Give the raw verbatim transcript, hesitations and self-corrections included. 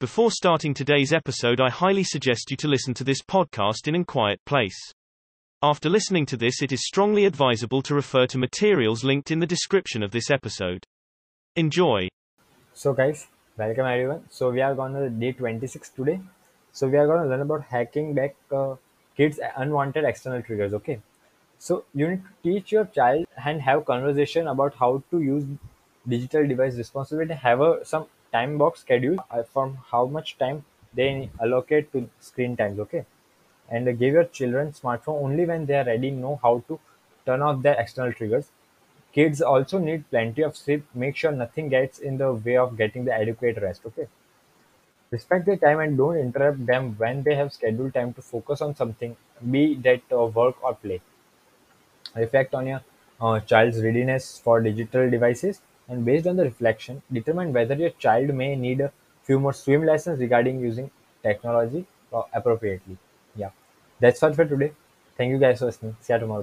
Before starting today's episode, I highly suggest you to listen to this podcast in an quiet place. After listening to this, it is strongly advisable to refer to materials linked in the description of this episode. Enjoy. So guys, welcome everyone. So we are going to day twenty-six today. So we are going to learn about hacking back uh, kids' unwanted external triggers, okay? So you need to teach your child and have conversation about how to use digital device responsibly, to have a, some time box schedule from how much time they allocate to screen times, okay? And give your children smartphone only when they are ready, know how to turn off their external triggers. Kids also need plenty of sleep. Make sure nothing gets in the way of getting the adequate rest, okay? Respect their time and don't interrupt them when they have scheduled time to focus on something, be that uh, work or play. Reflect on your uh, child's readiness for digital devices, and based on the reflection, determine whether your child may need a few more swim lessons regarding using technology appropriately. Yeah, that's all for today. Thank you guys for listening. See you tomorrow.